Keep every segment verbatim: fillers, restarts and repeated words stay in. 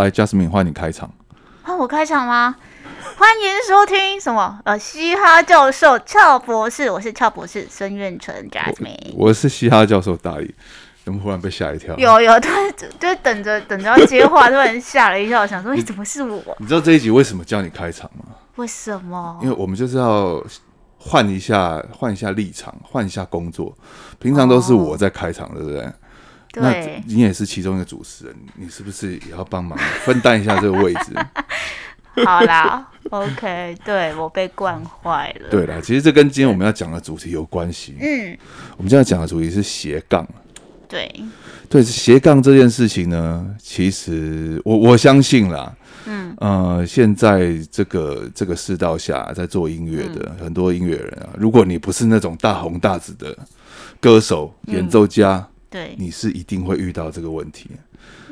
来 Jasmine 换你开场。换我开场吗？欢迎收听什么？呃，嘻哈教授俏博士，我是俏博士孙愿成 Jasmine， 我, 我是嘻哈教授大力。怎么忽然被吓一跳？有有，他就等着等着要接话，突然吓了一跳，我想说你怎么是我？你知道这一集为什么叫你开场吗？为什么？因为我们就是要换一下换一下立场，换一下工作。平常都是我在开场，哦、对不对？那你也是其中一个主持人，你是不是也要帮忙分担一下这个位置？好啦 ，OK， 对我被惯坏了。对啦，其实这跟今天我们要讲的主题有关系。嗯，我们今天要讲的主题是斜杠。对，对，斜杠这件事情呢，其实 我, 我相信啦，嗯，呃，现在这个这个世道下，在做音乐的、嗯、很多音乐人啊，如果你不是那种大红大紫的歌手、嗯、演奏家。对，你是一定会遇到这个问题，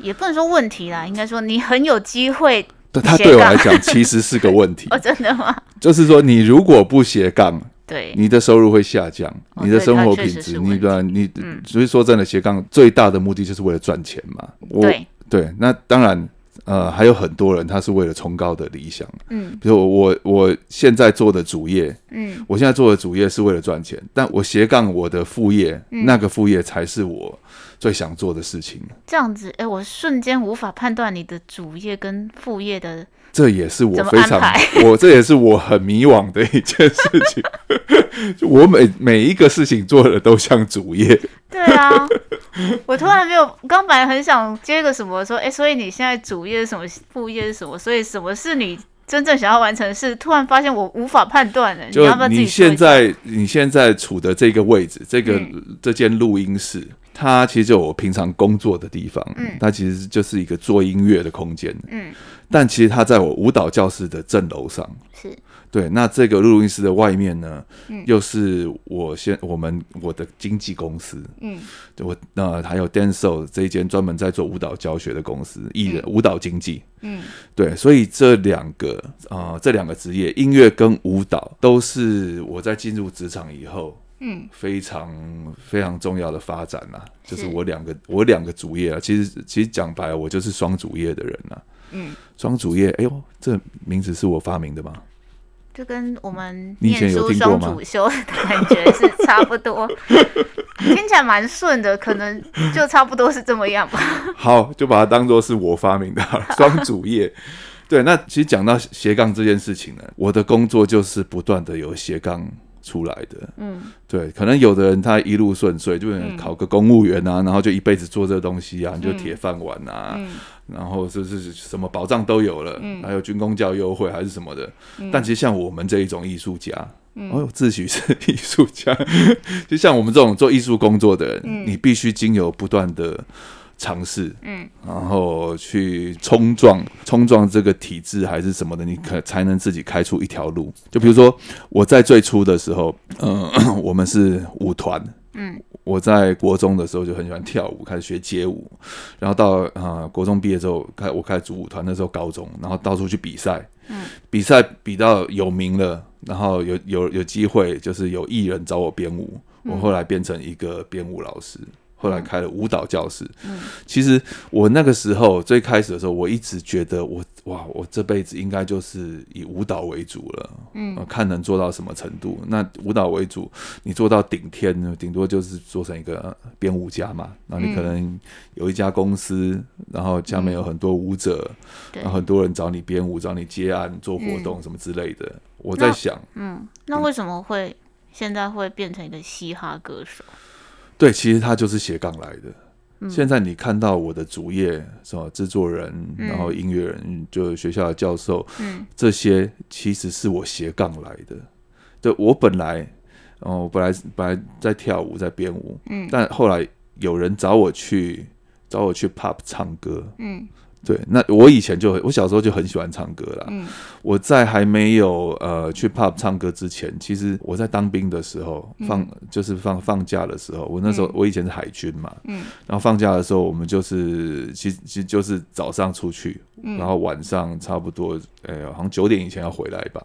也不能说问题啦，应该说你很有机会斜杠。它对我来讲其实是个问题。哦，真的吗？就是说你如果不斜杠，对，你的收入会下降，哦、你的生活品质，你对，你、嗯、所以说真的斜杠最大的目的就是为了赚钱嘛。我对对，那当然，呃，还有很多人他是为了崇高的理想，嗯，比如说我我现在做的主业，嗯，我现在做的主业是为了赚钱，但我斜杠我的副业、嗯，那个副业才是我最想做的事情。这样子，哎、欸，我瞬间无法判断你的主业跟副业的，这也是我非常，我这也是我很迷惘的一件事情。我每每一个事情做的都像主业。对啊，我突然没有，刚本来很想接个什么说，哎、欸，所以你现在主业是什么，副业是什么，所以什么是你真正想要完成的事，突然发现我无法判断了。就你要不要自己说一下？你现在你现在处的这个位置，这个、嗯、这间录音室，它其实就我平常工作的地方，嗯、它其实就是一个做音乐的空间，嗯，但其实它在我舞蹈教室的正楼上，是。对，那这个录音室的外面呢，嗯、又是我先我们我的经纪公司，嗯，我那、呃、还有 Danceo 这一间专门在做舞蹈教学的公司，艺人、嗯、舞蹈经纪，嗯，对，所以这两个啊、呃，这两个职业，音乐跟舞蹈，都是我在进入职场以后，嗯，非常非常重要的发展啦、啊，就是我两个我两个主业啊，其实其实讲白了，我就是双主业的人啦、啊，嗯，双主业，哎呦，这名字是我发明的吗？就跟我们念书双主修的感觉是差不多，听起来蛮顺的，可能就差不多是这么样吧。好，就把它当作是我发明的双主业。对，那其实讲到斜杠这件事情呢，我的工作就是不断的有斜杠出来的。嗯，对，可能有的人他一路顺遂，就考个公务员啊，然后就一辈子做这个东西啊，你就铁饭碗啊。嗯嗯，然后就是什么保障都有了，嗯、还有军公教优惠还是什么的、嗯。但其实像我们这一种艺术家，嗯、哦，自诩是艺术家，就像我们这种做艺术工作的人，嗯、你必须经由不断的尝试，嗯，然后去冲撞、冲撞这个体制还是什么的，你可才能自己开出一条路。就比如说我在最初的时候，嗯、呃，我们是舞团，嗯。我在国中的时候就很喜欢跳舞，开始学街舞，然后到、呃、国中毕业之后，开我开始组舞团，那时候高中，然后到处去比赛，嗯、比赛比到有名了，然后有有有机会，就是有艺人找我编舞，我后来变成一个编舞老师，后来开了舞蹈教室。嗯、其实我那个时候最开始的时候，我一直觉得我哇，我这辈子应该就是以舞蹈为主了，嗯、呃，看能做到什么程度。那舞蹈为主，你做到顶天，顶多就是做成一个编舞家嘛。然后你可能有一家公司，然后下面有很多舞者，嗯、然后很多人找你编舞，找你接案做活动什么之类的。嗯、我在想，嗯，那为什么会、嗯、现在会变成一个嘻哈歌手？对，其实他就是斜杠来的。嗯、现在你看到我的主业，什么制作人，嗯、然后音乐人，就学校的教授，嗯、这些其实是我斜杠来的。对，我本来，哦、我本来本来在跳舞，在编舞，嗯，但后来有人找我去找我去 pop 唱歌，嗯，对，那我以前就我小时候就很喜欢唱歌啦。嗯、我在还没有呃去 pop 唱歌之前，其实我在当兵的时候，放、嗯、就是放放假的时候，我那时候、嗯、我以前是海军嘛，嗯，然后放假的时候，我们就是其实就是早上出去，嗯、然后晚上差不多呃好像九点以前要回来吧。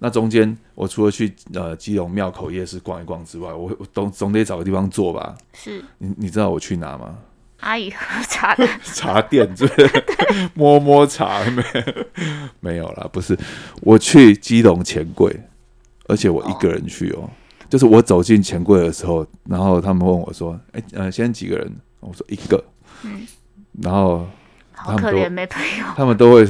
那中间我除了去呃基隆庙口夜市逛一逛之外，我我总总得找个地方坐吧。是，你你知道我去哪吗？阿姨喝茶的茶店是不是摸摸茶没有啦，不是，我去基隆钱柜，而且我一个人去哦、喔， oh. 就是我走进钱柜的时候，然后他们问我说：“哎、欸，呃，现在几个人？”我说一个，嗯，然后好可怜，没朋友，他们都会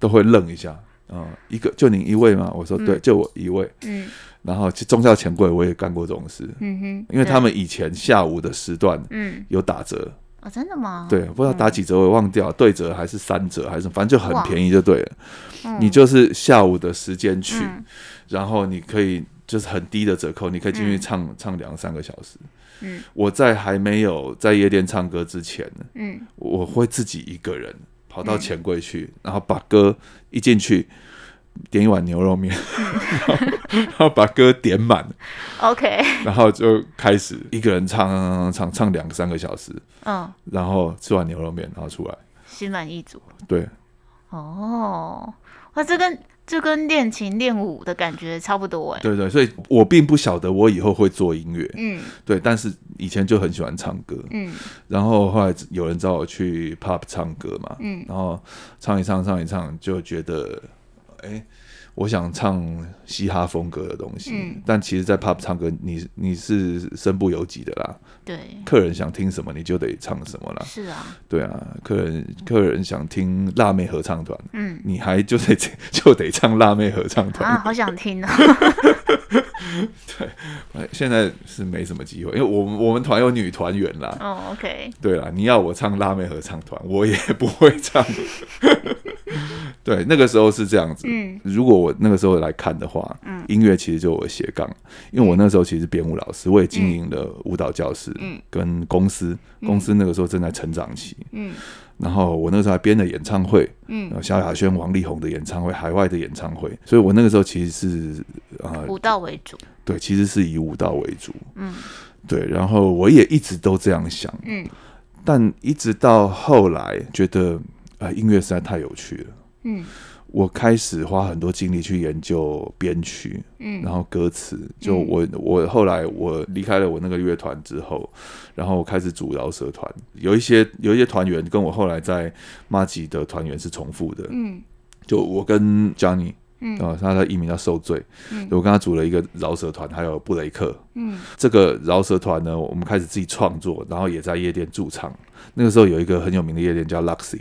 都会愣一下，嗯、呃，一个就您一位吗？我说对，嗯、就我一位，嗯。然后去宗教钱柜，我也干过这种事、嗯，因为他们以前下午的时段，有打折、嗯哦，真的吗？对，不知道打几折，我忘掉、嗯，对折还是三折还是什么，反正就很便宜就对了。嗯、你就是下午的时间去、嗯，然后你可以就是很低的折扣，你可以进去唱、嗯、唱两三个小时。嗯、我在还没有在夜店唱歌之前、嗯，我会自己一个人跑到钱柜去，嗯、然后把歌一进去。点一碗牛肉面、嗯，然后把歌点满 ，OK， 然后就开始一个人唱唱唱两三个小时，嗯，然后吃完牛肉面，然后出来，心满意足。对，哦，哇，这跟这跟练琴练舞的感觉差不多哎。对对，所以我并不晓得我以后会做音乐，嗯，对，但是以前就很喜欢唱歌，嗯，然后后来有人找我去 pop 唱歌嘛，嗯，然后唱一唱唱一唱，就觉得。欸、我想唱嘻哈风格的东西、嗯、但其实在 pop 唱歌 你, 你是身不由己的啦，对，客人想听什么你就得唱什么啦，是啊，对啊，客 人, 客人想听辣妹合唱团、嗯、你还就 得, 就得唱辣妹合唱团啊，好想听哦对，现在是没什么机会，因为我们我们团有女团员啦，哦 OK， 对啦，你要我唱辣妹合唱团我也不会唱对，那个时候是这样子、嗯、如果我那个时候来看的话、嗯、音乐其实就我斜杠，因为我那时候其实编舞老师，我也经营了舞蹈教室、嗯、跟公司、嗯、公司那个时候正在成长期、嗯、然后我那时候还编了演唱会、嗯、萧亚轩王力宏的演唱会，海外的演唱会，所以我那个时候其实是、呃、舞蹈为主，对，其实是以舞蹈为主、嗯、对，然后我也一直都这样想、嗯、但一直到后来觉得、呃、音乐实在太有趣了，嗯，我开始花很多精力去研究编曲、嗯、然后歌词，就我、嗯、我后来我离开了我那个乐团之后，然后我开始组饶舌团，有一些有一些团员跟我后来在麻吉的团员是重复的，嗯，就我跟 Johnny， 嗯、呃、他的艺名叫受罪，嗯，我跟他组了一个饶舌团，还有布雷克，嗯，这个饶舌团呢我们开始自己创作，然后也在夜店驻唱，那个时候有一个很有名的夜店叫 Luxy，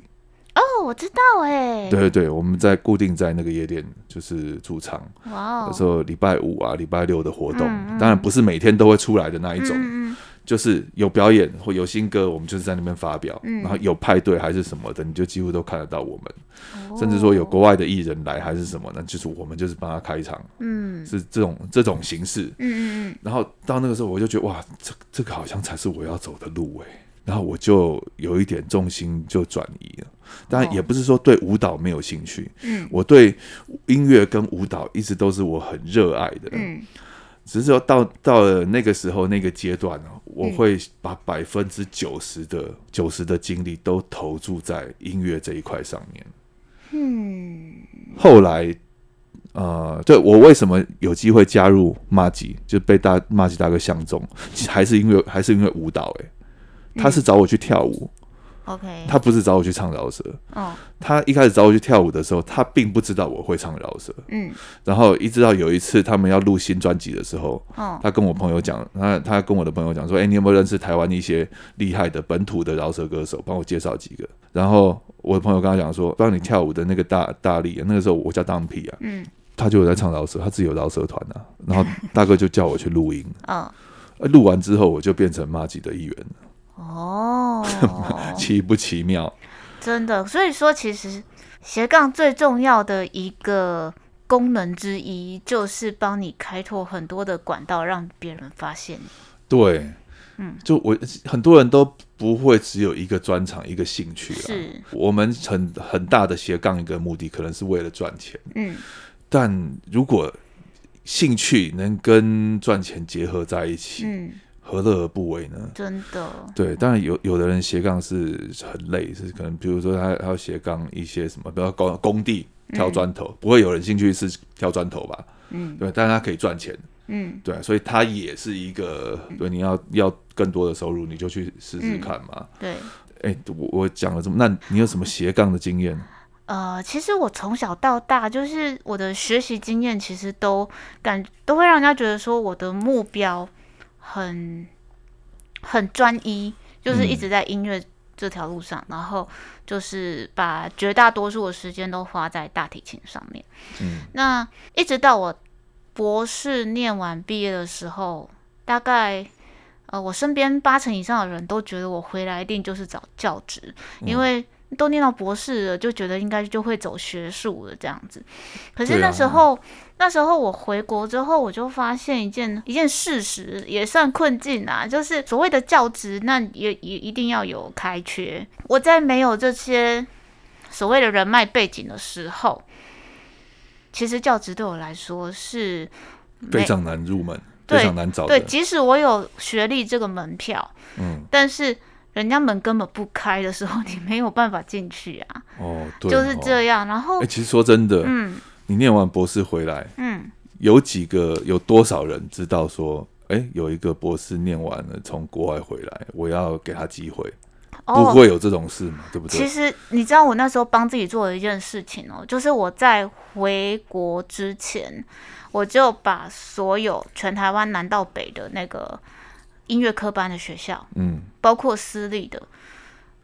我知道哎、欸，对对对，我们在固定在那个夜店就是驻唱，哇、wow ，有时候礼拜五啊、礼拜六的活动、嗯嗯，当然不是每天都会出来的那一种，嗯嗯，就是有表演或有新歌，我们就是在那边发表、嗯，然后有派对还是什么的，你就几乎都看得到我们，哦、甚至说有国外的艺人来还是什么呢，就是我们就是帮他开场，嗯，是这种这种形式，嗯嗯嗯，然后到那个时候我就觉得哇，这这个好像才是我要走的路哎、欸。然后我就有一点重心就转移了，当然也不是说对舞蹈没有兴趣，哦、我对音乐跟舞蹈一直都是我很热爱的，嗯、只是说 到, 到了那个时候那个阶段，我会把百分之九十的九十的精力都投注在音乐这一块上面。嗯，后来。呃，对，我为什么有机会加入麻吉，就被大麻吉大哥相中，还是因为还是因为舞蹈哎、欸。他是找我去跳舞、嗯 okay、他不是找我去唱饶舌、哦、他一开始找我去跳舞的时候他并不知道我会唱饶舌、嗯、然后一直到有一次他们要录新专辑的时候、哦、他跟我朋友讲 他, 他跟我的朋友讲说、欸、你有没有认识台湾一些厉害的本土的饶舌歌手，帮我介绍几个，然后我的朋友跟他讲说帮你跳舞的那个 大, 大力、啊、那个时候我叫当屁啊、嗯，他就有在唱饶舌，他自己有饶舌团啊，然后大哥就叫我去录音，录、哦、完之后我就变成麻吉的一员了哦，奇不奇妙？真的，所以说其实斜杠最重要的一个功能之一，就是帮你开拓很多的管道，让别人发现你。对，嗯，就我很多人都不会只有一个专长、一个兴趣啦。是，我们很很大的斜杠一个目的，可能是为了赚钱。嗯，但如果兴趣能跟赚钱结合在一起，嗯。何乐而不为呢？真的。对，当然 有, 有的人斜杠是很累，是可能比如说他要斜杠一些什么，比如说工地挑砖头、嗯，不会有人兴趣是挑砖头吧？嗯，对，但是他可以赚钱，嗯，对，所以他也是一个，对，你要要更多的收入，你就去试试看嘛。嗯、对，哎、欸，我我讲了这么，那你有什么斜杠的经验？呃，其实我从小到大，就是我的学习经验，其实都感都会让人家觉得说我的目标很很专一，就是一直在音乐这条路上、嗯，然后就是把绝大多数的时间都花在大提琴上面。嗯，那一直到我博士念完毕业的时候，大概。呃，我身边八成以上的人都觉得我回来一定就是找教职，因为都念到博士了，就觉得应该就会走学术了这样子。可是那时候、啊，那时候我回国之后，我就发现一件一件事实，也算困境啊，就是所谓的教职，那也也一定要有开缺。我在没有这些所谓的人脉背景的时候，其实教职对我来说是非常难入门。对，非常难找的。对，即使我有学历这个门票，嗯，但是人家门根本不开的时候，你没有办法进去啊。哦，对哦，就是这样。然后，哎、欸，其实说真的，嗯，你念完博士回来，嗯，有几个，有多少人知道说，哎、欸，有一个博士念完了从国外回来，我要给他机会。不会有这种事嘛、哦，对不对？其实你知道我那时候帮自己做了一件事情哦，就是我在回国之前，我就把所有全台湾南到北的那个音乐科班的学校，嗯，包括私立的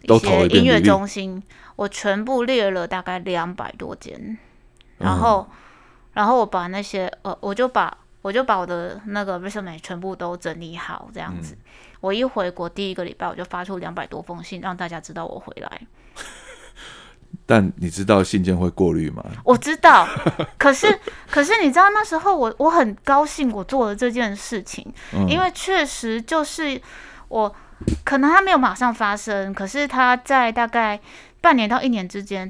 一些音乐中心，我全部列了大概两百多间、嗯，然后，然后我把那些呃，我就把我就把我的那个 resume 全部都整理好，这样子。嗯，我一回国第一个礼拜，我就发出两百多封信，让大家知道我回来。但你知道信件会过滤吗？我知道，可是可是你知道那时候我我很高兴我做了这件事情，嗯、因为确实就是我可能它没有马上发生，可是它在大概半年到一年之间，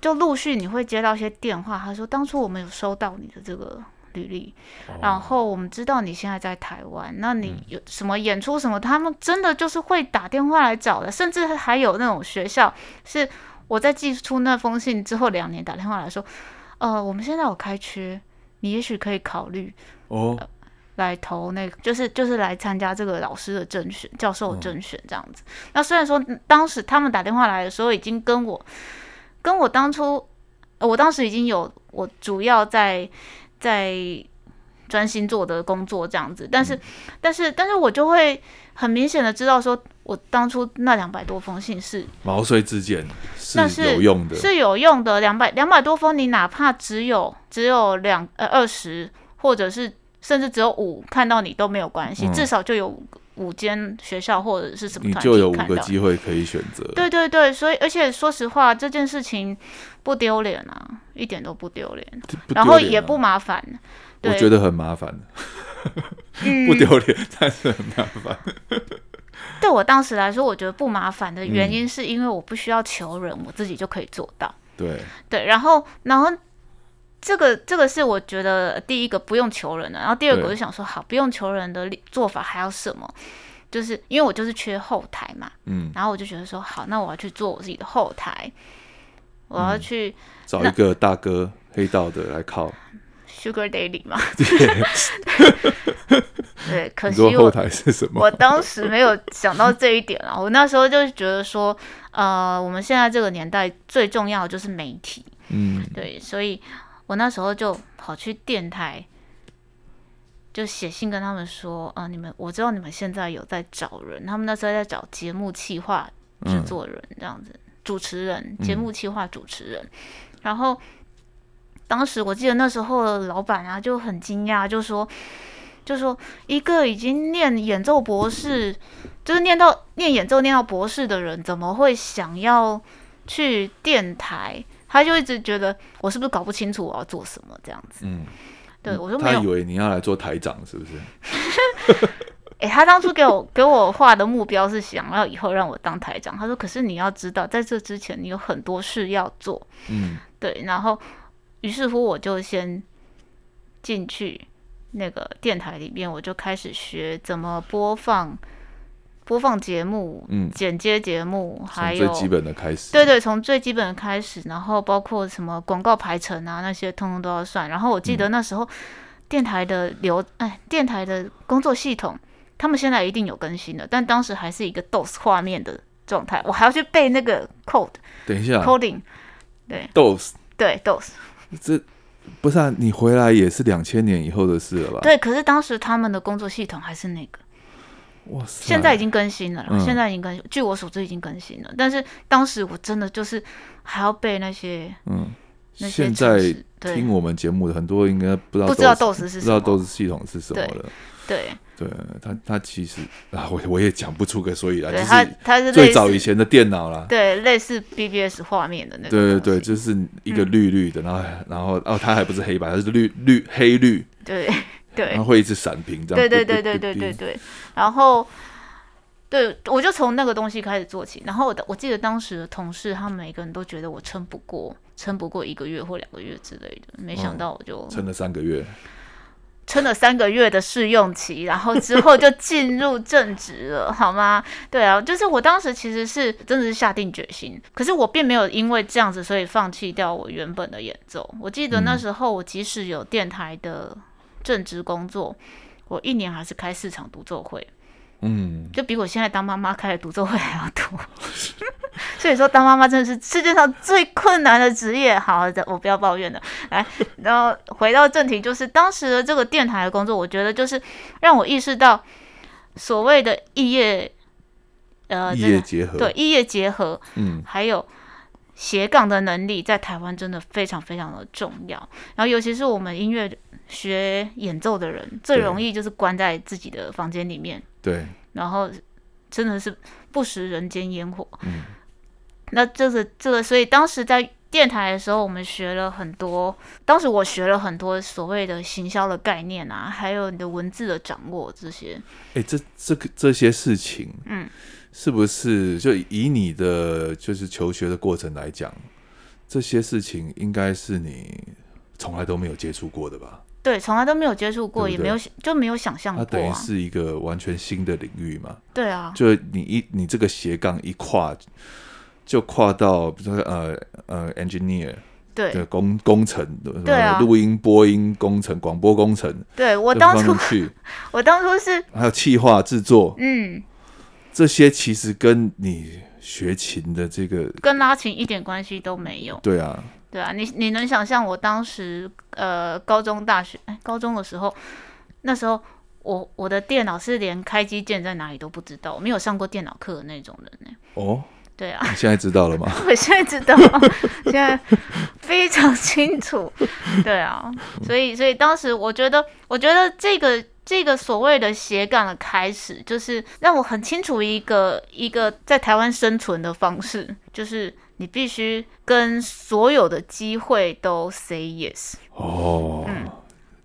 就陆续你会接到一些电话，他说当初我们有收到你的这个。履历，然后我们知道你现在在台湾，那你有什么演出什么，他们真的就是会打电话来找的，甚至还有那种学校是我在寄出那封信之后两年打电话来说，呃，我们现在有开缺，你也许可以考虑哦、呃，来投那个，就是就是来参加这个老师的甄选、教授的甄选这样子。哦、那虽然说当时他们打电话来的时候，已经跟我跟我当初、呃，我当时已经有我主要在。在专心做的工作这样子，但是、嗯、但是但是我就会很明显的知道说我当初那两百多封信是毛遂自荐，是有用的，是有用的。两百两百多封，你哪怕只有只有两呃二十，或者是甚至只有五看到你都没有关系、嗯，至少就有五个。五间学校或者是什么团体，你就有五个机会可以选择。对对对，所以而且说实话，这件事情不丢脸啊，一点都不丢脸、啊，然后也不麻烦。我觉得很麻烦，不丢脸、嗯，但是很麻烦。对我当时来说，我觉得不麻烦的原因是因为我不需要求人，嗯、我自己就可以做到。对对，然后然后。这个这个是我觉得第一个不用求人的，然后第二个我就想说，好，不用求人的做法还要什么？就是因为我就是缺后台嘛，嗯，然后我就觉得说，好，那我要去做我自己的后台，我要去、嗯、找一个大哥黑道的来靠 Sugar Daddy 嘛，对，对，可惜我后台是什么？我当时没有想到这一点啊，我那时候就觉得说，呃，我们现在这个年代最重要的就是媒体，嗯，对，所以。我那时候就跑去电台，就写信跟他们说：“啊，你们，我知道你们现在有在找人，他们那时候在找节目企划制作人，这样子，嗯、主持人，节目企划主持人。嗯”然后，当时我记得那时候的老板啊就很惊讶，就说：“就说一个已经念演奏博士，就是念到念演奏念到博士的人，怎么会想要去电台？”他就一直觉得我是不是搞不清楚我要做什么这样子，嗯，对我就没有。他以为你要来做台长是不是？哎、欸，他当初给我给我画的目标是想要以后让我当台长。他说：“可是你要知道，在这之前你有很多事要做。”嗯，对。然后，于是乎我就先进去那个电台里面，我就开始学怎么播放。播放节目、嗯、剪接节目，还有从最基本的开始，对对，从最基本的开始，然后包括什么广告排程啊那些，通通都要算。然后我记得那时候、嗯、电台的流，哎，电台的工作系统，他们现在一定有更新了，但当时还是一个 D O S 画面的状态，我还要去背那个 code。等一下 ，coding， 对 ，dos， 对 dos。这不是啊，你回来也是两千年以后的事了吧？对，可是当时他们的工作系统还是那个。哇塞！现在已经更新了啦、嗯，现在已经更新，据我所知已经更新了。但是当时我真的就是还要背那些，嗯。现在听我们节目的很多应该不知道不知道豆子是什么，不知道豆子系统是什么了。对对，他他其实啊，我我也讲不出个所以来，就是他是最早以前的电脑啦，对，类似 B B S 画面的那个。对对对，就是一个绿绿的，嗯、然后然后哦，它还不是黑白，它是绿绿黑绿。对对，它会一直闪屏这样。对对对对对对对，然后。对，我就从那个东西开始做起，然后 我, 我记得当时的同事，他们每个人都觉得我撑不过，撑不过一个月或两个月之类的，没想到我就、哦、撑了三个月，撑了三个月的试用期，然后之后就进入正职了，好吗？对啊，就是我当时其实是真的是下定决心，可是我并没有因为这样子所以放弃掉我原本的演奏。我记得那时候我即使有电台的正职工作，我一年还是开四场独奏会。嗯，就比我现在当妈妈开的独奏会还要多，所以说当妈妈真的是世界上最困难的职业。好的，我不要抱怨了。来，然后回到正题，就是当时的这个电台的工作，我觉得就是让我意识到所谓的异业，呃，异业结合，对，异业结合，嗯，还有斜杠的能力，在台湾真的非常非常的重要。然后尤其是我们音乐学演奏的人，最容易就是关在自己的房间里面。对，然后真的是不食人间烟火。嗯，那这个这个，所以当时在电台的时候，我们学了很多。当时我学了很多所谓的行销的概念啊，还有你的文字的掌握这些。哎，这这个这些事情，嗯，是不是就以你的就是求学的过程来讲，这些事情应该是你从来都没有接触过的吧？对，从来都没有接触过，对对，也没有就没有想象过、啊。它等于是一个完全新的领域嘛。对啊，就 你, 你这个斜杠一跨，就跨到比如说呃呃 engineer， 对，对工工程，对啊，录音播音工程、广播工程。对，我当初我当初是还有企划制作，嗯，这些其实跟你学琴的这个跟拉琴一点关系都没有。对啊。对啊，你你能想象我当时呃高中大学、哎、高中的时候，那时候我我的电脑是连开机键在哪里都不知道，我没有上过电脑课的那种人呢、欸。哦，对啊，你现在知道了吗？我现在知道，现在非常清楚。对啊，所以所以当时我觉得，我觉得这个这个所谓的斜杠的开始，就是让我很清楚一个一个在台湾生存的方式，就是。你必须跟所有的机会都 say yes 哦、嗯，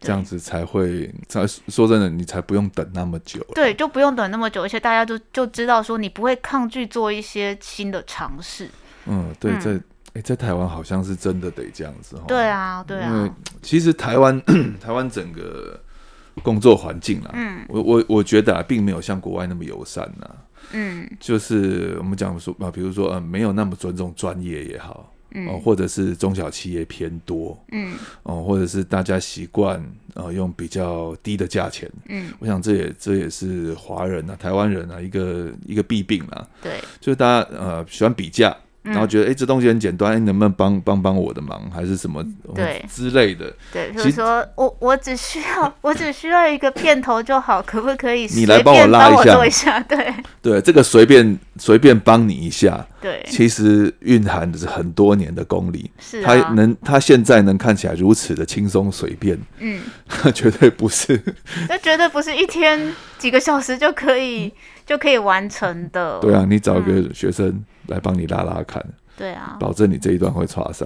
这样子才会才说真的，你才不用等那么久。对，就不用等那么久，而且大家就就知道说你不会抗拒做一些新的尝试。嗯，对，嗯、在、欸、在台湾好像是真的得这样子。对啊，对啊。因为其实台湾台湾整个工作环境啦，嗯，我我我觉得、啊、并没有像国外那么友善呐、啊。嗯，就是我们讲说啊，比如说、呃、没有那么尊重专业也好，嗯、呃，或者是中小企业偏多，嗯，哦、呃，或者是大家习惯啊用比较低的价钱，嗯，我想这也这也是华人啊、台湾人啊一个一个弊病啦、啊，对，就是大家呃喜欢比价，然后觉得哎、嗯欸、这东西很简单，欸、能不能帮帮帮我的忙，还是什么对、哦、之类的，对，比如说我我只需要我只需要一个片头就好，可不可以随便帮我拉一下？对对，这个随便随便帮你一下，对，其实蕴含的是很多年的功力，是、啊，他能他现在能看起来如此的轻松随便，嗯，绝对不是，那绝对不是一天几个小时就可以。就可以完成的。对啊，你找一个学生来帮你拉拉看。嗯、对啊，保证你这一段会挫赛。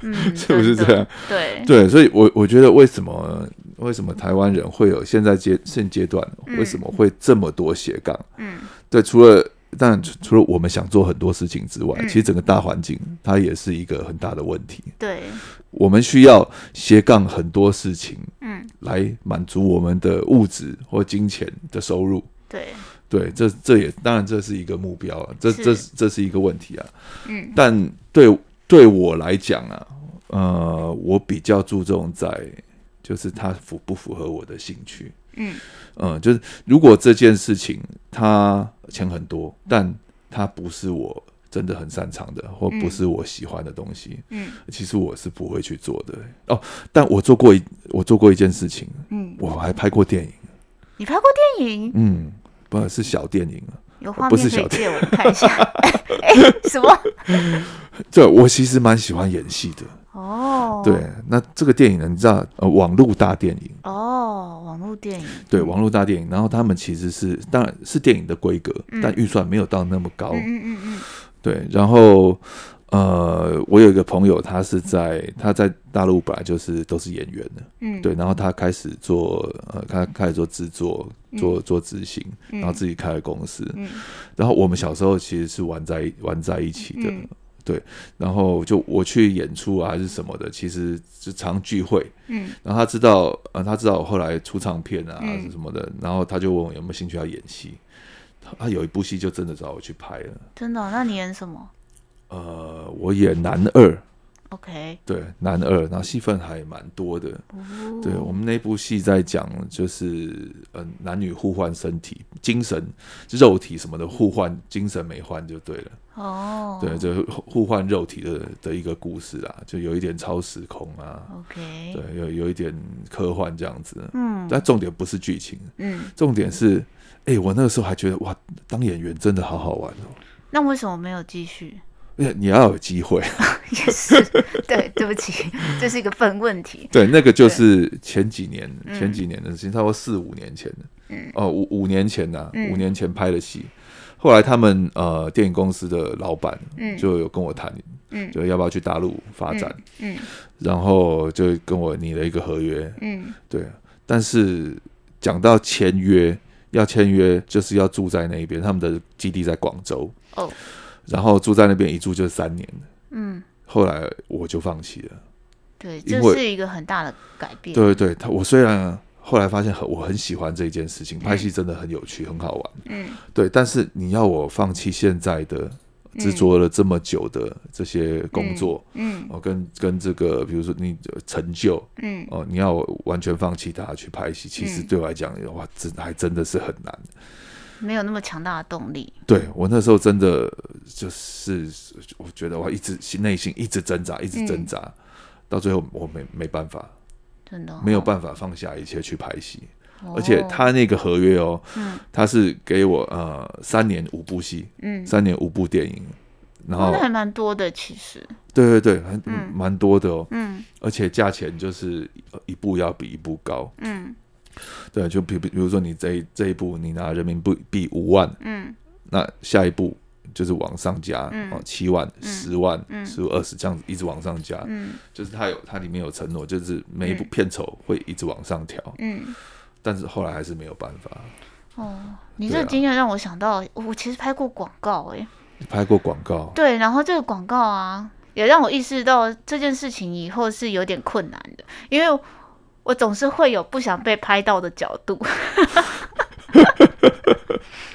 嗯，是不是这样？对对，所以我我觉得为什么为什么台湾人会有现在阶现阶段、嗯、为什么会这么多斜杠？嗯，对，除了但除了我们想做很多事情之外，嗯、其实整个大环境它也是一个很大的问题。对，我们需要斜杠很多事情，嗯，来满足我们的物质或金钱的收入。对，对，这这也当然这是一个目标啊，这这这是一个问题啊。嗯，但对对我来讲啊，呃，我比较注重在就是它符不符合我的兴趣。嗯嗯，就是如果这件事情它钱很多，但它不是我真的很擅长的，或不是我喜欢的东西，嗯，其实我是不会去做的。哦，但我做过一我做过一件事情，嗯，我还拍过电影。你拍过电影？嗯，不是小电影啊。有画面可以借我看一下。哎，什么？对，我其实蛮喜欢演戏的。哦，对，那这个电影呢，你知道，呃，网络大电影。哦，网络电影。对，网络大电影，然后他们其实是，当然是电影的规格，嗯、但预算没有到那么高。嗯嗯嗯嗯。对，然后呃，我有一个朋友，他是在他在大陆本来就是都是演员的，嗯，对，然后他开始做呃，他开始做制作，做做执行，然后自己开了公司，嗯，然后我们小时候其实是玩在玩在一起的，嗯，对，然后就我去演出啊还是什么的，其实就常聚会，嗯，然后他知道呃，他知道我后来出唱片啊什么的，然后他就问我有没有兴趣要演戏。他有一部戏就真的找我去拍了。真的哦？那你演什么？呃，我演男二。OK。对，男二，然后戏份还蛮多的。哦。对，我们那部戏在讲就是呃男女互换身体、精神、肉体什么的互换，精神没换就对了。哦。对，就互换肉体的的一个故事啦，就有一点超时空啊。OK。对，有有一点科幻这样子。嗯。但重点不是剧情。嗯。重点是。哎、欸，我那个时候还觉得哇，当演员真的好好玩哦。那为什么没有继续？你要有机会。也是，对，对不起，这是一个笨问题。对，那个就是前几年，前几年的事情，差不多四五年前的，嗯，哦，五五年前呐、啊嗯，五年前拍的戏。后来他们呃，电影公司的老板就有跟我谈，嗯，就要不要去大陆发展，嗯，嗯，然后就跟我拟了一个合约，嗯，对。但是讲到签约。要签约就是要住在那边，他们的基地在广州，哦，然后住在那边一住就是三年，嗯，后来我就放弃了，对，这是一个很大的改变，对对对，我虽然后来发现很我很喜欢这件事情，拍戏真的很有趣，嗯，很好玩，嗯，对，但是你要我放弃现在的。执着了这么久的这些工作，嗯，嗯哦、跟跟这个，比如说你成就，嗯，哦，你要完全放弃它去拍戏，其实对我来讲，嗯，哇，真还真的是很难，没有那么强大的动力。对我那时候真的就是，我觉得我一直内心一直挣扎，一直挣扎，嗯，到最后我没没办法，真的，哦，没有办法放下一切去拍戏，哦，而且他那个合约哦，嗯，他是给我呃三年五部戏，嗯，三年五部电影，然后，哦，那还蛮多的其实。对对对，还蛮，嗯，多的哦，嗯，而且价钱就是一部要比一部高，嗯，对，就比比如说你这 一, 这一部你拿人民币五万，嗯，那下一部就是往上加，嗯，哦，七万、嗯，十万、嗯，十五、二十这样子一直往上加，嗯，就是它有它里面有承诺，就是每一部片酬会一直往上调，嗯。嗯但是后来还是没有办法。哦，你这个经验让我想到，啊，我其实拍过广告哎，欸。你拍过广告？对，然后这个广告啊，也让我意识到这件事情以后是有点困难的，因为我总是会有不想被拍到的角度。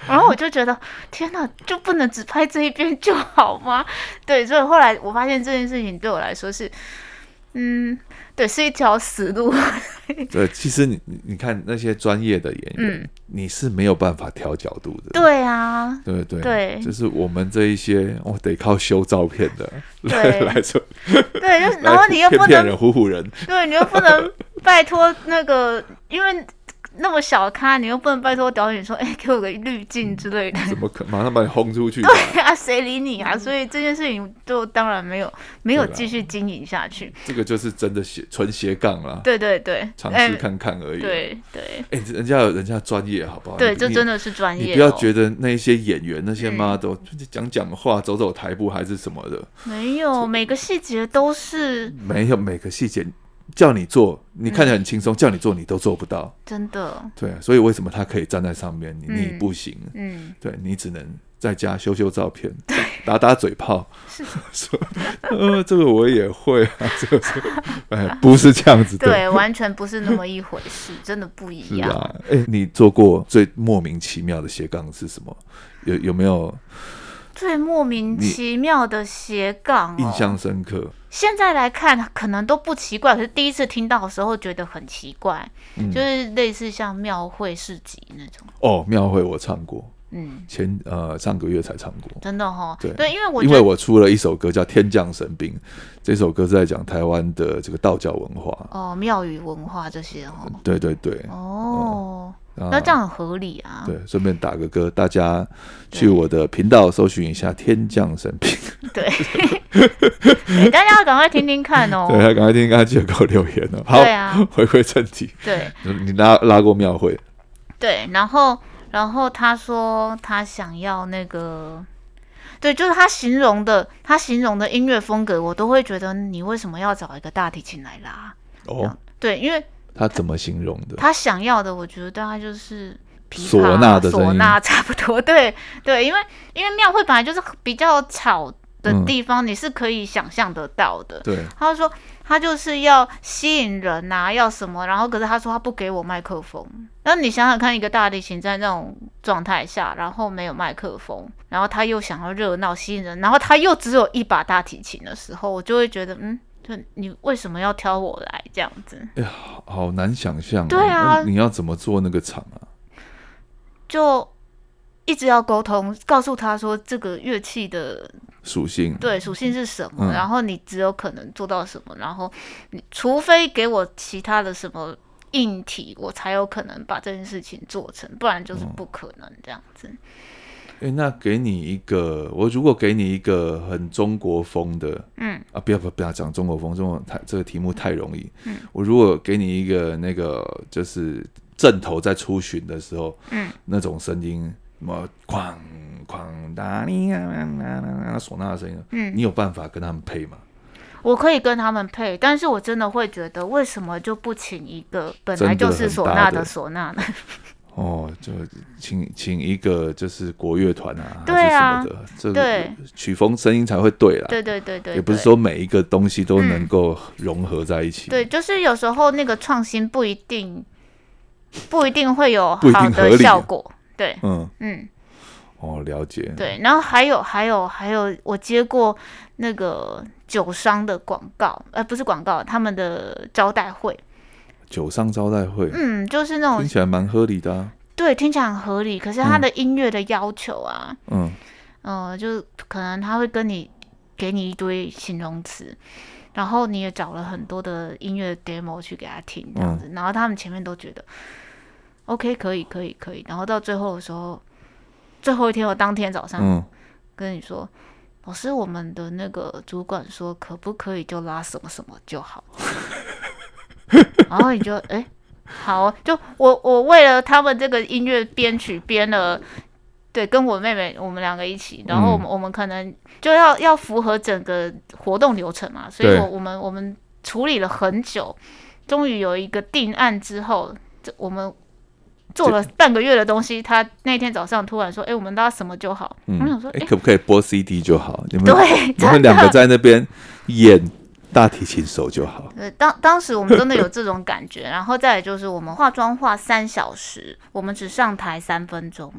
然后我就觉得，天哪，就不能只拍这一边就好吗？对，所以后来我发现这件事情对我来说是，嗯。对，是一条死路。对，其实你你看那些专业的演员，嗯，你是没有办法调角度的。对啊，对对对，就是我们这一些，我，哦，得靠修照片的来来做。对，就然后你又不能骗人唬唬人。对，你又不能拜托那个，因为那么小咖，你又不能拜托导演说，哎，欸，给我个滤镜之类的。嗯，怎么可马上把你轰出去？对啊，谁理你啊？所以这件事情就当然没有没有继续经营下去。这个就是真的写。纯斜杠啦，对对对，尝试看看而已，欸。对对，哎，欸，人家有人家专业，好不好？对，这真的是专业，哦。你不要觉得那些演员、那些 model 讲讲话、走走台步还是什么的，没有，每个细节都是没有，每个细节叫你做，你看起来很轻松，嗯，叫你做你都做不到，真的。对，所以为什么他可以站在上面，你，嗯，你不行？嗯，对你只能。在家修修照片，打打嘴炮，说呃这个我也会啊，这个是哎不是这样子的，对，完全不是那么一回事，真的不一样。啊欸，你做过最莫名其妙的斜杠是什么？有有没有？最莫名其妙的斜杠、哦、印象深刻。现在来看可能都不奇怪，可是第一次听到的时候觉得很奇怪、嗯、就是类似像庙会市集那种。哦，庙会我唱过，嗯，前呃上个月才唱过，真的哈、哦，对，对，因为我因为我出了一首歌叫《天降神兵》，这首歌是在讲台湾的这个道教文化，哦，庙宇文化这些哈、哦嗯，对对对，哦，嗯、那这样很合理啊。对，顺便打个歌，大家去我的频道搜寻一下《天降神兵》。对，欸、大家要赶快听听看哦。对，赶快听听看，记得给我留言哦。好，对啊，回归正题。对，你拉拉过庙会？对，然后。然后他说他想要那个，对，就是他形容的，他形容的音乐风格，我都会觉得你为什么要找一个大提琴来拉？哦，对，因为他怎么形容的？他想要的，我觉得大概就是琵琶、唢呐的声音，唢呐差不多。对对，因为因为庙会本来就是比较吵的地方，嗯、你是可以想象得到的。对，他就说他就是要吸引人啊，要什么？然后可是他说他不给我麦克风。那你想想看，一个大提琴在那种状态下，然后没有麦克风，然后他又想要热闹吸引人，然后他又只有一把大提琴的时候，我就会觉得，嗯，就你为什么要挑我来这样子？哎呀，好难想象、哦。对啊，你要怎么做那个场啊？就一直要沟通，告诉他说这个乐器的属性，对，属性是什么、嗯，然后你只有可能做到什么，然后你除非给我其他的什么。硬体我才有可能把这件事情做成，不然就是不可能这样子、嗯欸、那给你一个，我如果给你一个很中国风的、嗯啊、不要不要讲中国风，中国这个题目太容易、嗯、我如果给你一个那个就是正头在出巡的时候、嗯、那种声音什么哐哐哒哩啦啦啦啦唢呐的声音、嗯、你有办法跟他们配吗？我可以跟他们配，但是我真的会觉得，为什么就不请一个本来就是唢呐的唢呐呢？哦，就 请, 请一个就是国乐团啊，对啊，还是什么的，这个曲风声音才会对啦。对对对 对, 对，也不是说每一个东西都能够融合在一起。嗯、对，就是有时候那个创新不一定不一定会有好的效果。对，嗯嗯。哦，了解。对，然后还有还有还有，我接过那个酒商的广告，呃，不是广告，他们的招待会。酒商招待会，嗯，就是那种听起来蛮合理的啊。对，听起来很合理，可是他的音乐的要求啊，嗯嗯、呃，就可能他会跟你给你一堆形容词，然后你也找了很多的音乐 demo 去给他听这样子，嗯、然后他们前面都觉得 OK 可以可以可以，然后到最后的时候。最后一天，我当天早上跟你说，嗯、老师，我们的那个主管说，可不可以就拉什么什么就好？然后你就哎、欸，好，就我我为了他们这个音乐编曲编了，对，跟我妹妹我们两个一起，然后我们、嗯、我们可能就要要符合整个活动流程嘛，所以我我们我们处理了很久，终于有一个定案之后，我们。做了半个月的东西，他那天早上突然说：“哎、欸，我们拉什么就好。嗯”我想说：“哎、欸，可不可以播 C D 就好？你们对你们两个在那边演大提琴手就好。”当当时我们真的有这种感觉，然后再来就是我们化妆化三小时，我们只上台三分钟，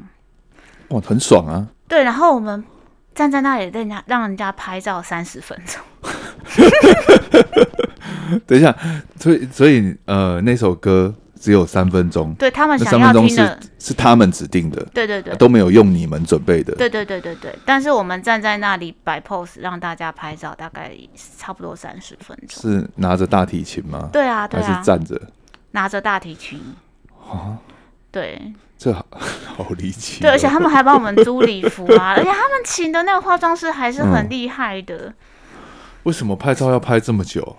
哇，很爽啊！对，然后我们站在那里让人家让人家拍照三十分钟。等一下，所以所以呃，那首歌。只有三分钟，对他们想要听的 是, 是他们指定的，对对对，都没有用你们准备的，对对对对对。但是我们站在那里摆 pose 让大家拍照，大概差不多三十分钟。是拿着大提琴吗？对啊，对啊，还是站着拿着大提琴？啊，对，这 好, 好离奇、哦。对，而且他们还帮我们租礼服啊，而且他们请的那个化妆师还是很厉害的、嗯。为什么拍照要拍这么久？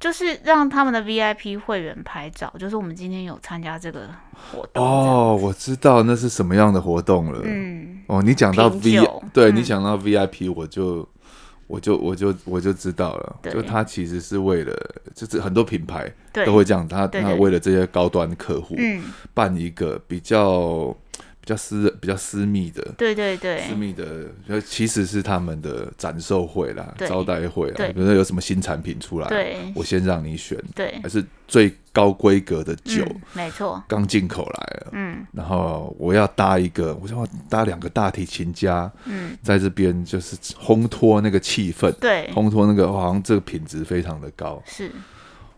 就是让他们的 V I P 会员拍照，就是我们今天有参加这个活动。哦，我知道那是什么样的活动了。嗯，哦，你讲到 V， 对、嗯、你讲到 V I P， 我就我就我就我就知道了。就他其实是为了，就是很多品牌都会这样，他他为了这些高端客户办一个比较比较私比较私密的，对对对，私密的其实是他们的展售会啦，招待会啦，比如说有什么新产品出来，对，我先让你选，对，还是最高规格的酒，嗯、没错，刚进口来了，嗯，然后我要搭一个，我想要搭两个大提琴家，嗯，在这边就是烘托那个气氛，对，烘托那个好像这个品质非常的高，是。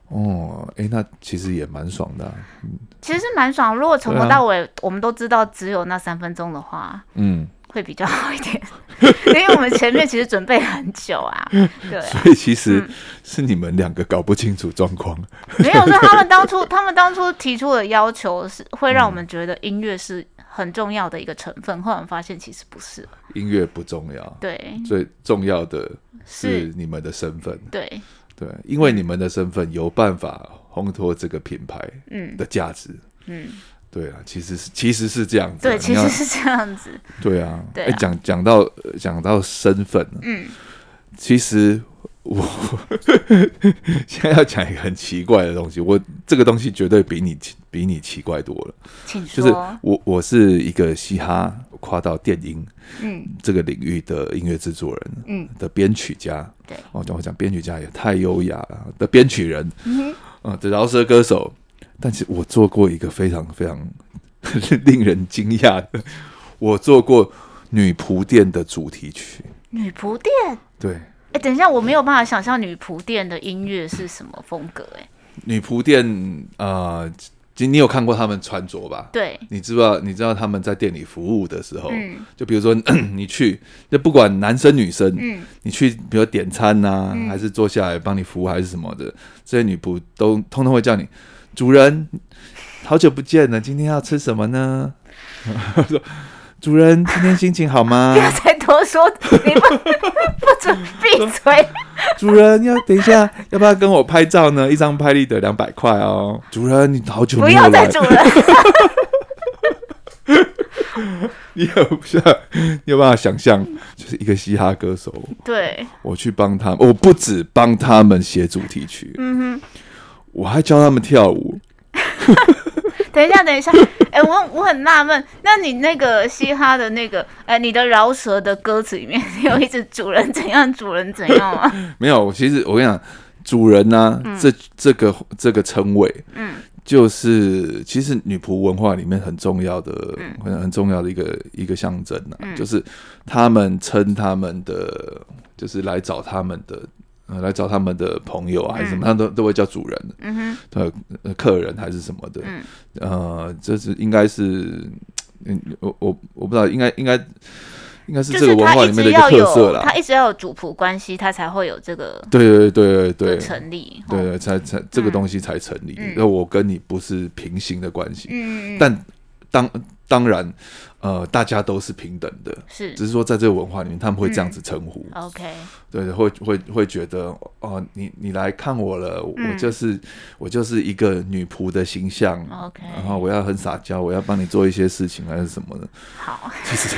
哦，哎、欸，那其实也蛮爽的、啊嗯，其实蛮爽。如果从头到尾、啊、我们都知道只有那三分钟的话，嗯，会比较好一点，因为我们前面其实准备很久啊，对啊。所以其实是你们两个搞不清楚状况、嗯。没有，是他们当初他们当初提出的要求是会让我们觉得音乐是很重要的一个成分，嗯、后来我们发现其实不是。音乐不重要，对，最重要的是你们的身份，对。对，因为你们的身份有办法烘托这个品牌的价值。嗯，嗯对啊，其实是其实是这样子、啊。对，其实是这样子。对啊，哎、啊，讲、欸、讲到讲到身份，嗯，其实我现在要讲一个很奇怪的东西，我这个东西绝对比你比你奇怪多了。请说。就是我我是一个嘻哈跨到电音，嗯，这个领域的音乐制作人，嗯，的编曲家。对，我讲编曲家也太优雅了的编曲人，嗯啊的饶舌歌手，但是我做过一个非常非常令人惊讶的，我做过女仆店的主题曲。女仆店？对。哎、欸，等一下，我没有办法想象女仆店的音乐是什么风格、欸。哎，女仆店啊。呃你有看过他们穿着吧？对，你知道，你知道他们在店里服务的时候，嗯、就比如说你去，就不管男生女生，嗯、你去，比如点餐啊，嗯、还是坐下来帮你服务，还是什么的，这些女仆都通通会叫你主人，好久不见了，今天要吃什么呢？主人，今天心情好吗？不要再多说，你不不准闭嘴。主人，要等一下，要不要跟我拍照呢？一张拍立得两百块哦。主人，你好久没有来。不要再主人。你有你有办法想象，就是一个嘻哈歌手。对。我去帮他们，我不止帮他们写主题曲，嗯哼，我还教他们跳舞。等一下，等一下，哎、欸，我我很纳闷，那你那个嘻哈的那个，哎、欸，你的饶舌的歌词里面有一直主人怎样，主人怎样吗？没有，其实我跟你讲，主人呢、啊嗯，这这个这个称谓，嗯，就是其实女仆文化里面很重要的，嗯、很, 很重要的一个一个象征啊、嗯，就是他们称他们的，就是来找他们的。呃、来找他们的朋友啊，还是什么，嗯、他都都会叫主人，嗯哼，呃，客人还是什么的，嗯，呃，这是应该是，嗯，我我我不知道，应该应该应该是这个文化里面的一个特色啦。就是、他, 一他一直要有主仆关系，他才会有这个，对对对对成立，对 对, 對，才才这个东西才成立。那、嗯、我跟你不是平行的关系，嗯，但当当然，呃，大家都是平等的，是，只是说在这个文化里面，他们会这样子称呼、嗯、，OK， 对，会会会觉得，哦，你你来看我了，嗯、我就是我就是一个女仆的形象 ，OK， 然后我要很撒娇，我要帮你做一些事情还是什么的，好，其实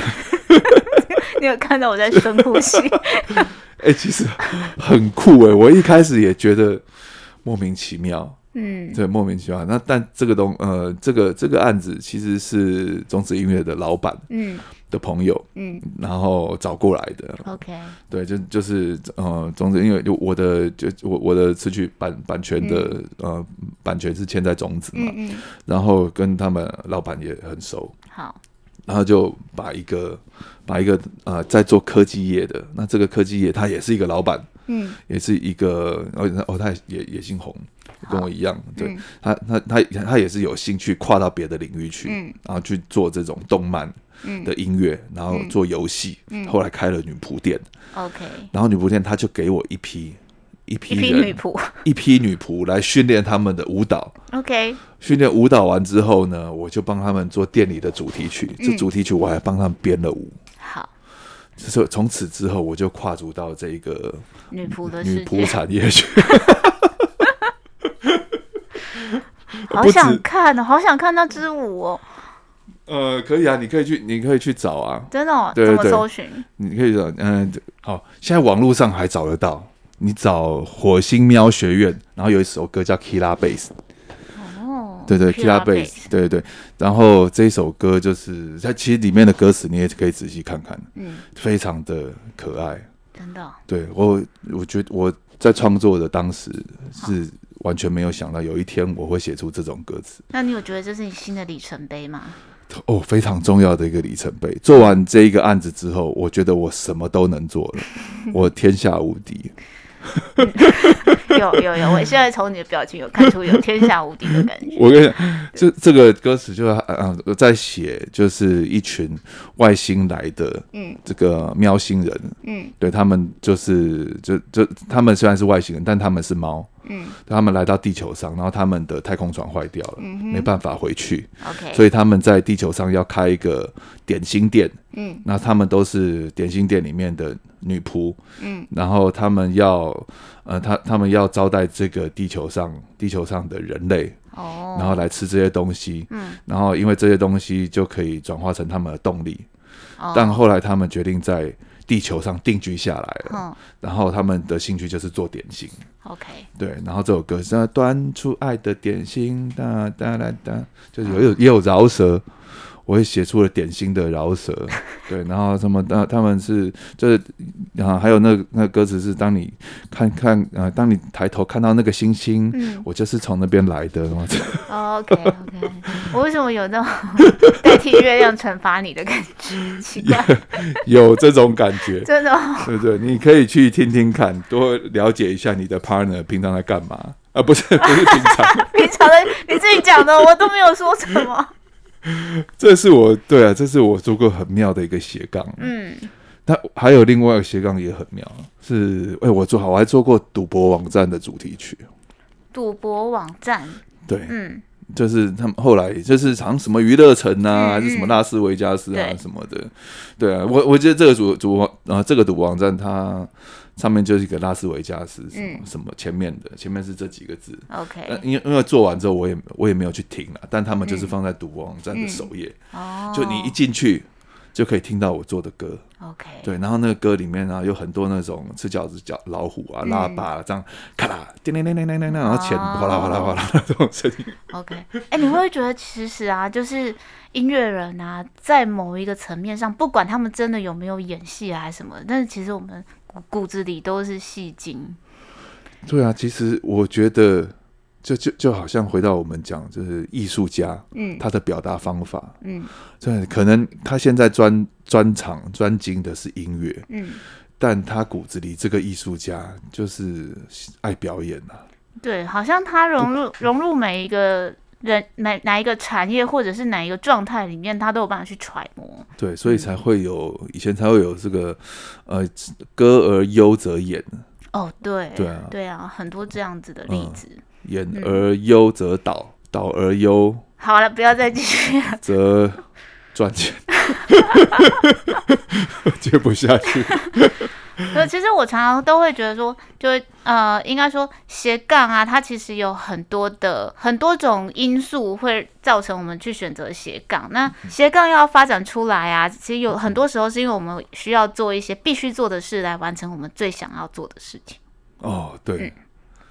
你有看到我在深呼吸，哎、欸，其实很酷哎、欸，我一开始也觉得莫名其妙。嗯，对，莫名其妙。那但这个东呃，这个这个案子其实是种子音乐的老板嗯的朋友嗯，然后找过来的。OK， 对，就就是呃，种子音乐就我的就我我的词曲版版权的、嗯、呃版权是签在种子嘛，嗯嗯，然后跟他们老板也很熟。好，然后就把一个把一个呃在做科技业的，那这个科技业他也是一个老板，嗯，也是一个哦，他也也姓洪。跟我一样，对、嗯、他, 他, 他, 他也是有兴趣跨到别的领域去、嗯，然后去做这种动漫的音乐，嗯、然后做游戏、嗯，后来开了女仆店。OK，、嗯、然后女仆店他就给我一批一批人一批女仆，一批女仆来训练他们的舞蹈。OK， 训练舞蹈完之后呢，我就帮他们做店里的主题曲，嗯、这主题曲我还帮他们编了舞。好。就是从此之后，我就跨足到这个女仆的女仆产业去。好想看、哦，好想看那支舞哦。呃，可以啊，你可以去，你可以去找啊。真的、哦？对对对，怎么搜寻？你可以找，嗯、呃，好、哦，现在网络上还找得到。你找火星喵学院，然后有一首歌叫《Killa Bass》。哦。对对 Killa Bass 对对，然后这一首歌就是它其实里面的歌词你也可以仔细看看，嗯，非常的可爱，真的、哦、对，我我觉得我在创作的当时是完全没有想到有一天我会写出这种歌词。那你有觉得这是你新的里程碑吗？哦，非常重要的一个里程碑。做完这一个案子之后，我觉得我什么都能做了，我天下无敌。有有有，我现在从你的表情有看出有天下无敌的感觉。我跟你讲，这这个歌词就啊、呃，在写就是一群外星来的，这个喵星人，嗯，对他们就是就就他们虽然是外星人，但他们是猫，嗯，他们来到地球上，然后他们的太空船坏掉了，嗯、没办法回去 ，OK， 所以他们在地球上要开一个点心店，嗯，那他们都是点心店里面的女仆，嗯，然后他们要。呃、他, 他们要招待这个地球上地球上的人类、oh. 然后来吃这些东西、嗯、然后因为这些东西就可以转化成他们的动力、oh. 但后来他们决定在地球上定居下来了、oh. 然后他们的兴趣就是做点心 OK 对，然后这首歌是端出爱的点心哒哒哒哒，就有、oh. 也有饶舌，我也写出了点心的饶舌，对，然后什么，啊、他们是就是啊，还有那那歌词是当你看看啊、呃，当你抬头看到那个星星，嗯、我就是从那边来的。哦、OK OK， 我为什么有那种代替月亮惩罚你的感觉？奇怪，有这种感觉，真的、哦，对不对？你可以去听听看，多了解一下你的 partner 平常在干嘛啊？不是不是平常，平常的你自己讲的，我都没有说什么。这是我对啊，这是我做过很妙的一个斜杠。嗯，那还有另外一个斜杠也很妙，是哎、欸，我做好我还做过赌博网站的主题曲。赌博网站，对，嗯，就是他们后来就是好像什么娱乐城啊，嗯、还是什么拉斯维加斯啊什么的，对啊，我我觉得这个主主网啊，这个赌博网站它。上面就是一个拉斯维加斯什 么,、嗯、什麼前面的前面是这几个字 OK 因 為, 因为做完之后我 也, 我也没有去听啦，但他们就是放在赌博网站的首页、嗯嗯、就你一进去就可以听到我做的歌 OK 对，然后那个歌里面、啊、有很多那种吃饺子角老虎啊、嗯、拉巴这样咔啦叮叮叮叮叮叮，然后钱哗啦哗啦哗啦这种声音 OK 哎、欸，你会觉得其实啊就是音乐人啊在某一个层面上不管他们真的有没有演戏啊什么，但是其实我们骨子里都是戏精。对啊，其实我觉得 就, 就, 就好像回到我们讲就是艺术家、嗯、他的表达方法、嗯、对，可能他现在专专长专精的是音乐、嗯、但他骨子里这个艺术家就是爱表演、啊、对，好像他融入融入每一个人 哪, 哪一个产业或者是哪一个状态里面他都有办法去揣摩，对，所以才会有、嗯、以前才会有这个呃歌而优则演哦，对对 啊, 对啊，很多这样子的例子、嗯、演而优则导、嗯、导而优好了不要再继续了则赚钱接不下去其实我常常都会觉得说就呃应该说斜杠啊它其实有很多的很多种因素会造成我们去选择斜杠，那斜杠要发展出来啊其实有很多时候是因为我们需要做一些必须做的事来完成我们最想要做的事情哦，对、嗯、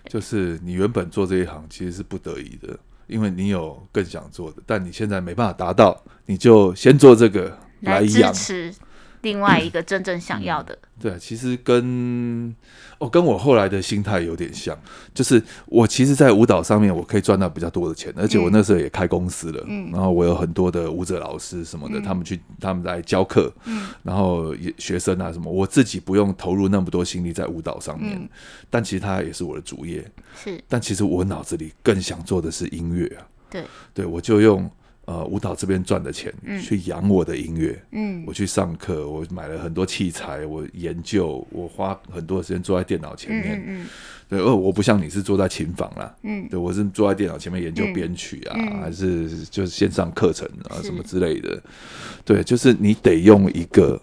就是你原本做这一行其实是不得已的，因为你有更想做的但你现在没办法达到，你就先做这个来支持另外一个真正想要的、嗯、对，其实跟、哦、跟我后来的心态有点像，就是我其实在舞蹈上面我可以赚到比较多的钱，而且我那时候也开公司了、嗯、然后我有很多的舞者老师什么的、嗯、他们去他们来教课、嗯、然后学生啊什么，我自己不用投入那么多心力在舞蹈上面、嗯、但其实它也是我的主业，是，但其实我脑子里更想做的是音乐、啊、对对，我就用呃，舞蹈这边赚的钱、嗯、去养我的音乐、嗯、我去上课，我买了很多器材，我研究，我花很多时间坐在电脑前面、嗯嗯、对，而我不像你是坐在琴房啦、嗯、对，我是坐在电脑前面研究编曲啊、嗯嗯、还是就是线上课程啊什么之类的，对，就是你得用一个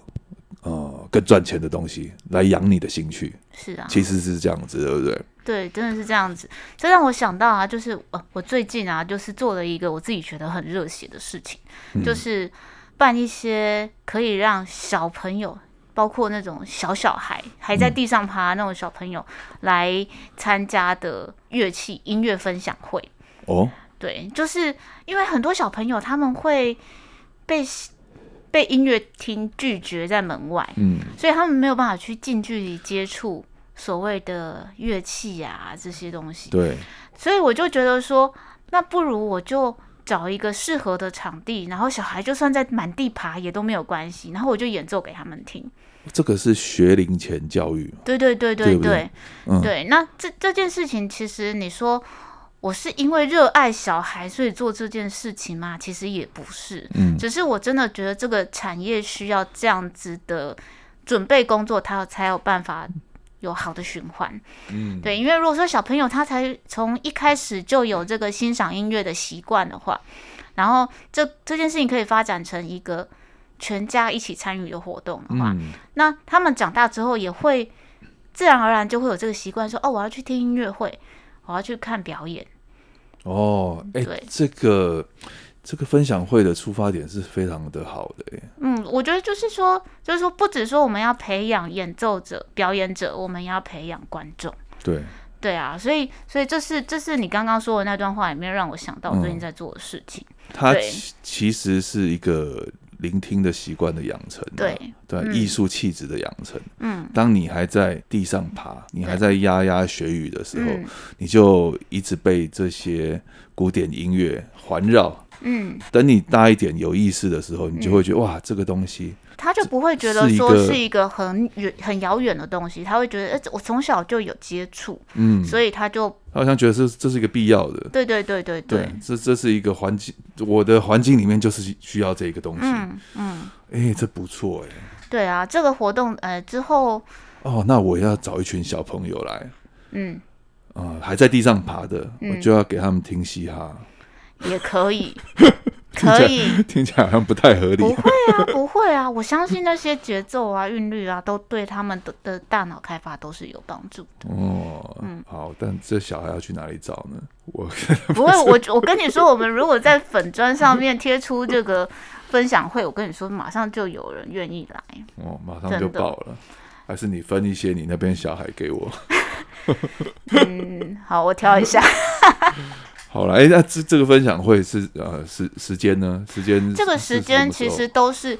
呃更赚钱的东西来养你的兴趣，是啊，其实是这样子，对不对？对，真的是这样子。这让我想到啊，就是、呃、我最近啊，就是做了一个我自己觉得很热血的事情、嗯，就是办一些可以让小朋友，包括那种小小孩还在地上爬那种小朋友来参加的乐器音乐分享会。哦，对，就是因为很多小朋友他们会被被音乐厅拒绝在门外，嗯，所以他们没有办法去近距离接触所谓的乐器啊这些东西。对，所以我就觉得说，那不如我就找一个适合的场地，然后小孩就算在满地爬也都没有关系，然后我就演奏给他们听。这个是学龄前教育，对对对对对 对, 对, 嗯、对。那 这, 这件事情，其实你说我是因为热爱小孩所以做这件事情吗？其实也不是，嗯，只是我真的觉得这个产业需要这样子的准备工作，它才有办法有好的循环，嗯，对，因为如果说小朋友他才从一开始就有这个欣赏音乐的习惯的话，然后 这, 这件事情可以发展成一个全家一起参与的活动的话，嗯，那他们长大之后也会自然而然就会有这个习惯，说哦，我要去听音乐会，我要去看表演。哦，哎，欸，这个这个分享会的出发点是非常的好的，欸，嗯，我觉得就是说，就是说，不只说我们要培养演奏者、表演者，我们要培养观众。对，对啊，所以，所以这是这是你刚刚说的那段话里面让我想到我最近在做的事情。嗯，它其实是一个聆听的习惯的养成，啊，对，对，艺术气质的养成。嗯，当你还在地上爬，你还在牙牙学语的时候，嗯，你就一直被这些古典音乐环绕。嗯，等你大一点有意识的时候，你就会觉得，嗯，哇，这个东西，他就不会觉得说是一个很远、很遥远的东西，他会觉得，欸，我从小就有接触，嗯，所以他就他好像觉得是这是一个必要的，对对对对对，對这这是一个环境，我的环境里面就是需要这个东西，嗯嗯，哎，欸，这不错哎，欸，对啊，这个活动呃之后，哦，那我要找一群小朋友来，嗯，啊，呃，还在地上爬的，嗯，我就要给他们听嘻哈。也可以可以，听起来好像不太合理。不会啊不会啊，我相信那些节奏啊韵律啊都对他们 的, 的大脑开发都是有帮助的。哦，嗯，好，但这小孩要去哪里找呢？我不会，我我跟你说，我们如果在粉专上面贴出这个分享会，我跟你说马上就有人愿意来。哦，马上就爆了。还是你分一些你那边小孩给我。嗯，好，我挑一下。好了，哎，欸，那这这个分享会是呃时时间呢？时间这个时间其实都是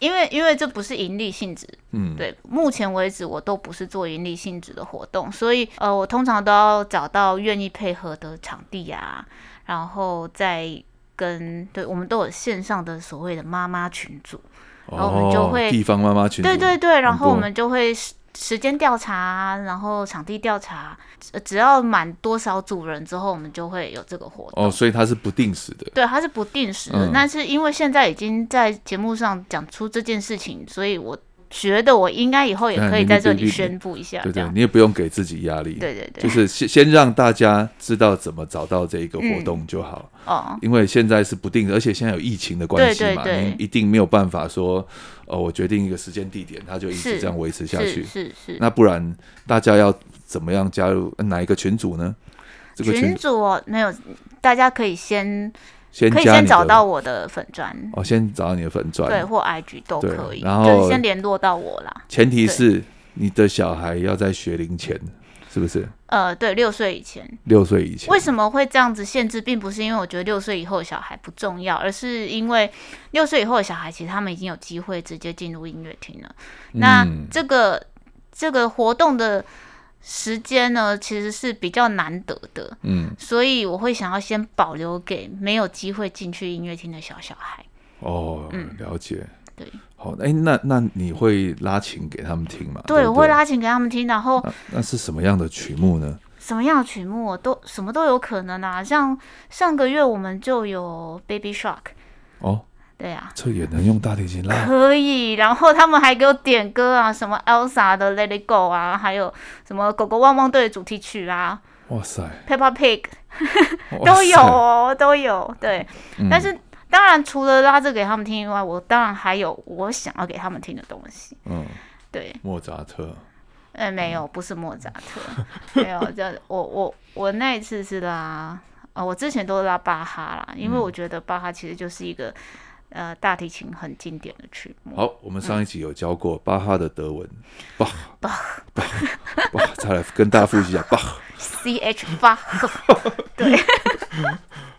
因为因为这不是盈利性质，嗯，对，目前为止我都不是做盈利性质的活动，所以呃我通常都要找到愿意配合的场地啊，然后再跟对我们都有线上的所谓的妈妈群组，然后我们就会，哦，地方妈妈群组，对对对，然后我们就会时间调查，然后场地调查，只要满多少组人之后，我们就会有这个活动。哦，所以它是不定时的。对，它是不定时的，嗯，但是因为现在已经在节目上讲出这件事情，所以我觉得我应该以后也可以在这里宣布一下。对对，你也不用给自己压力。对对对，就是先让大家知道怎么找到这个活动就好。嗯，哦，因为现在是不定的，而且现在有疫情的关系嘛，对对对，你一定没有办法说。哦，我决定一个时间地点，它就一直这样维持下去。是是是。那不然大家要怎么样加入哪一个群组呢？这个群组哦，没有，大家可以先先可以先找到我的粉专哦，先找到你的粉专，对，或 I G 都可以，然后就是先联络到我啦。前提是你的小孩要在学龄前。是不是？呃，对，六岁以前。六岁以前。为什么会这样子限制？并不是因为我觉得六岁以后的小孩不重要，而是因为六岁以后的小孩，其实他们已经有机会直接进入音乐厅了。嗯，那这个这个活动的时间呢，其实是比较难得的。嗯，所以我会想要先保留给没有机会进去音乐厅的小小孩。哦，嗯，了解。对。好，欸，那, 那你会拉琴给他们听吗？ 对, 对, 对，我会拉琴给他们听，然后 那, 那是什么样的曲目呢？什么样的曲目都什么都有可能啊，像上个月我们就有 Baby Shark。 哦，对啊，这也能用大提琴拉？可以，然后他们还给我点歌啊，什么 Elsa 的 Let It Go 啊，还有什么狗狗汪汪队的主题曲啊，哇塞， Peppa Pig 都有哦，都有，对，嗯，但是当然，除了拉这给他们听以外，我当然还有我想要给他们听的东西。嗯，对，莫扎特。哎，欸，没有，不是莫扎特，没有。我我我那一次是拉，呃，我之前都拉巴哈啦，因为我觉得巴哈其实就是一个，呃，大提琴很经典的曲目。好，我们上一集有教过巴哈的德文，巴巴巴巴，再来跟大家复习一下巴 ，C H 巴，对。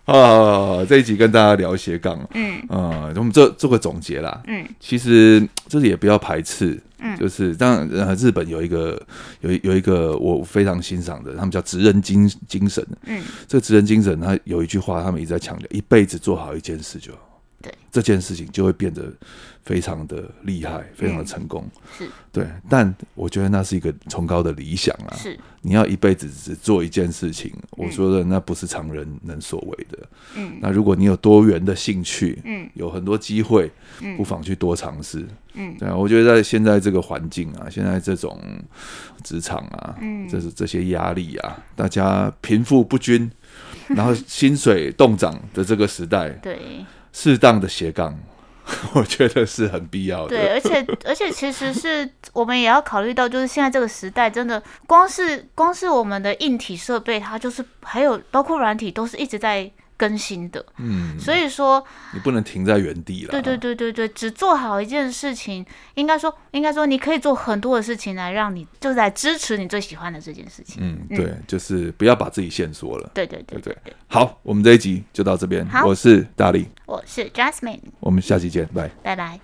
啊，这一集跟大家聊斜杠，嗯啊，我们做做个总结啦，嗯，其实就是也不要排斥，嗯，就是当然、呃、日本有一个有有一个我非常欣赏的，他们叫职人精精神，嗯，这个职人精神，他有一句话，他们一直在强调，一辈子做好一件事就好。对，这件事情就会变得非常的厉害，非常的成功。嗯、是，对，但我觉得那是一个崇高的理想啊。是，你要一辈子只做一件事情，嗯、我说的那不是常人能所为的。嗯，那如果你有多元的兴趣，嗯，有很多机会，嗯、不妨去多尝试。嗯，对啊，我觉得在现在这个环境啊，现在这种职场啊，嗯，这是这些压力啊，大家贫富不均，然后薪水动涨的这个时代，对。适当的斜杠，我觉得是很必要的。对，而且而且其实是我们也要考虑到，就是现在这个时代，真的光是光是我们的硬体设备，它就是还有包括软体，都是一直在更新的。嗯，所以说你不能停在原地了。对对对对对，只做好一件事情，应该说应该说你可以做很多的事情来让你就是来支持你最喜欢的这件事情。嗯，对，嗯、就是不要把自己限缩了。对对对 对, 对, 对。好，我们这一集就到这边。我是大力。我是 Jasmine， 我们下期见，拜拜拜。